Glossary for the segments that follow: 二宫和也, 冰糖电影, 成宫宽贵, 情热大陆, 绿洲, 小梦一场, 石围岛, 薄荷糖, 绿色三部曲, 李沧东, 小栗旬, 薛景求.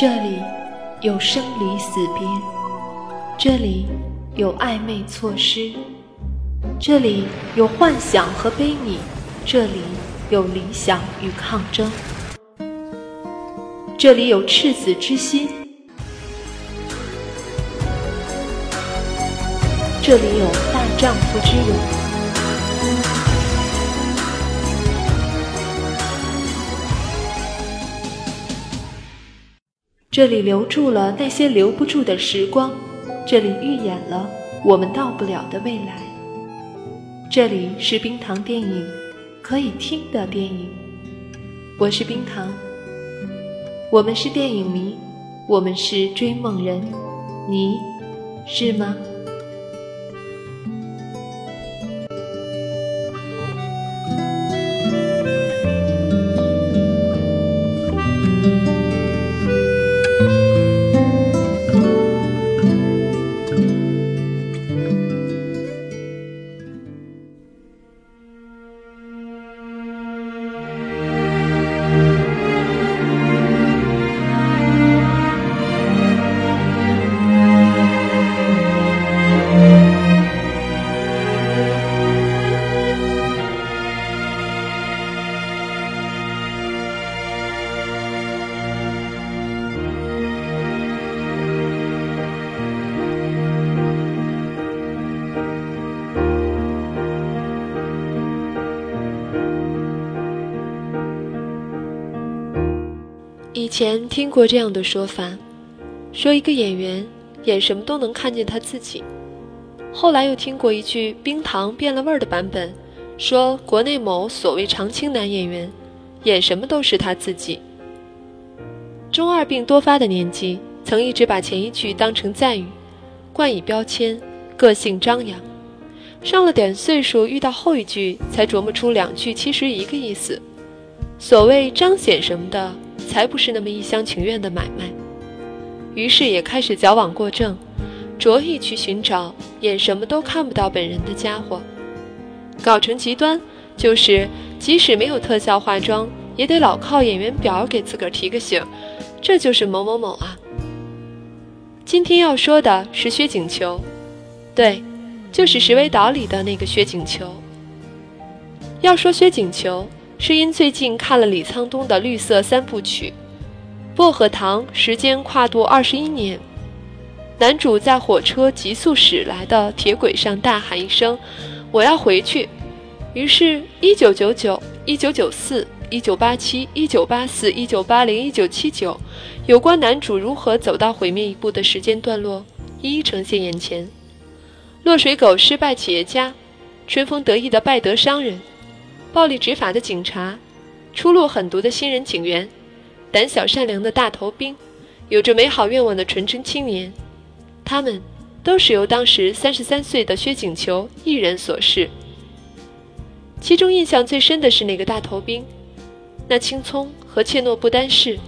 这里有生离死别，这里有暧昧错失，这里有幻想和悲悯，这里有理想与抗争，这里有赤子之心，这里有大丈夫之勇。这里留住了那些留不住的时光，这里预演了我们到不了的未来。这里是冰糖电影，可以听的电影。我是冰糖，我们是电影迷，我们是追梦人，你是吗？以前听过这样的说法，说一个演员演什么都能看见他自己。后来又听过一句冰糖变了味儿的版本，说国内某所谓长青男演员演什么都是他自己。中二病多发的年纪，曾一直把前一句当成赞誉，冠以标签，个性张扬。上了点岁数，遇到后一句才琢磨出两句其实一个意思，所谓彰显什么的才不是那么一厢情愿的买卖，于是也开始矫枉过正，着意去寻找演什么都看不到本人的家伙。搞成极端，就是即使没有特效化妆，也得老靠演员表给自个儿提个醒，这就是某某某啊。今天要说的是薛景求，对，就是《石围岛》里的那个薛景求。要说薛景求，是因最近看了李沧东的绿色三部曲，薄荷糖时间跨度21年，男主在火车急速驶来的铁轨上大喊一声我要回去，于是1999 1994 1987 1984 1980 1979有关男主如何走到毁灭一步的时间段落一一呈现眼前。落水狗失败企业家，春风得意的拜德商人，暴力执法的警察，出路狠毒的新人警员，胆小善良的大头兵，有着美好愿望的纯真青年，他们都是由当时33岁的薛景求一人所饰。其中印象最深的是那个大头兵，那青葱和怯懦不单是，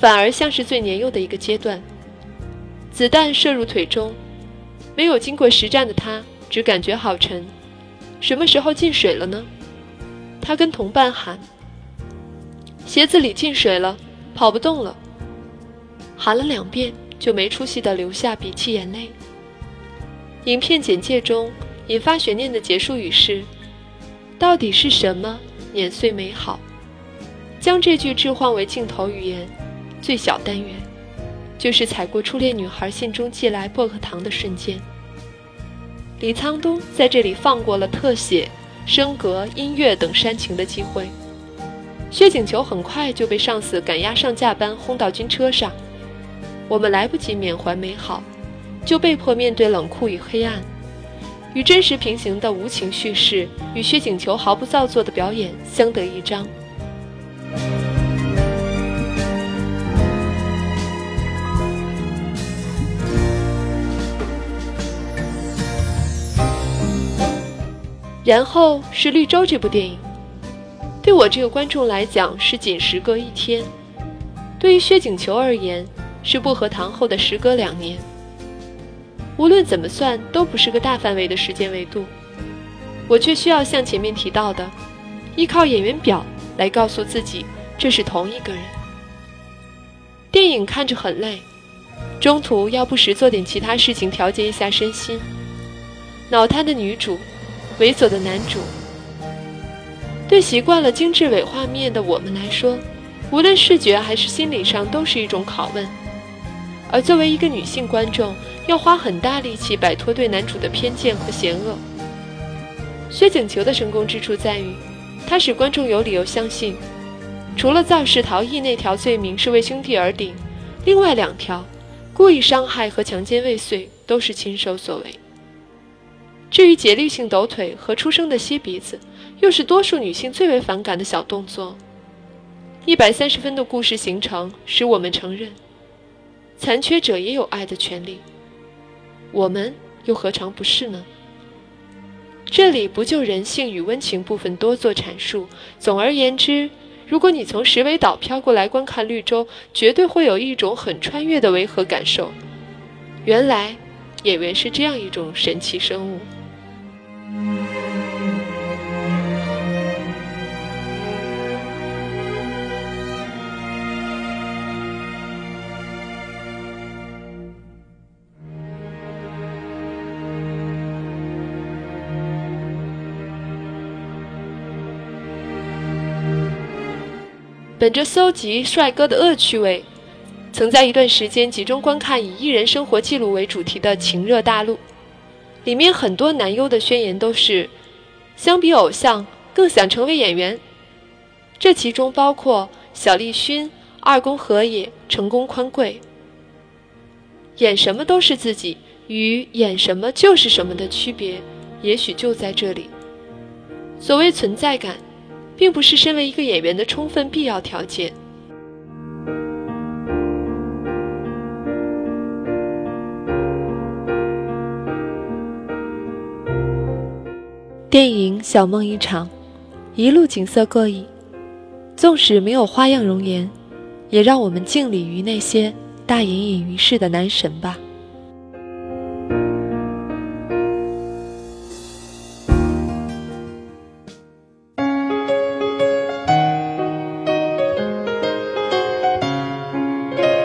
反而像是最年幼的一个阶段。子弹射入腿中，没有经过实战的他只感觉好沉，什么时候进水了呢？他跟同伴喊，鞋子里进水了，跑不动了，喊了2遍就没出息地流下鼻涕眼泪。影片简介中引发悬念的结束语是，到底是什么年岁美好，将这句置换为镜头语言，最小单元就是踩过初恋女孩信中寄来薄荷糖的瞬间。李沧东在这里放过了特写、声格、音乐等煽情的机会。薛景求很快就被上司赶押上下班，轰到军车上，我们来不及缅怀美好，就被迫面对冷酷与黑暗。与真实平行的无情叙事与薛景求毫不造作的表演相得益彰。然后是《绿洲》这部电影，对我这个观众来讲是仅时隔1天，对于薛景求而言是薄荷糖后的时隔2年。无论怎么算都不是个大范围的时间维度，我却需要像前面提到的，依靠演员表来告诉自己这是同一个人。电影看着很累，中途要不时做点其他事情调节一下身心。脑瘫的女主，猥琐的男主，对习惯了精致伪画面的我们来说，无论视觉还是心理上都是一种拷问。而作为一个女性观众，要花很大力气摆脱对男主的偏见和嫌恶。薛景求的成功之处在于，他使观众有理由相信，除了肇事逃逸那条罪名是为兄弟而定，另外两条故意伤害和强奸未遂都是亲手所为。至于竭力性抖腿和出声的吸鼻子，又是多数女性最为反感的小动作。130分的故事形成，使我们承认，残缺者也有爱的权利，我们又何尝不是呢？这里不就人性与温情部分多做阐述。总而言之，如果你从石围岛飘过来观看绿洲，绝对会有一种很穿越的违和感受。原来演员是这样一种神奇生物。本着搜集帅哥的恶趣味，曾在一段时间集中观看以艺人生活记录为主题的情热大陆，里面很多男优的宣言都是相比偶像更想成为演员，这其中包括小栗旬、二宫和也、成宫宽贵。演什么都是自己与演什么就是什么的区别也许就在这里。所谓存在感，并不是身为一个演员的充分必要条件。电影《小梦一场》，一路景色各异，纵使没有花样容颜，也让我们敬礼于那些大隐隐于世的男神吧。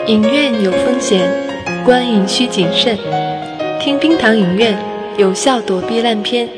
影院有风险，观影需谨慎，听冰糖影院有效躲避烂片。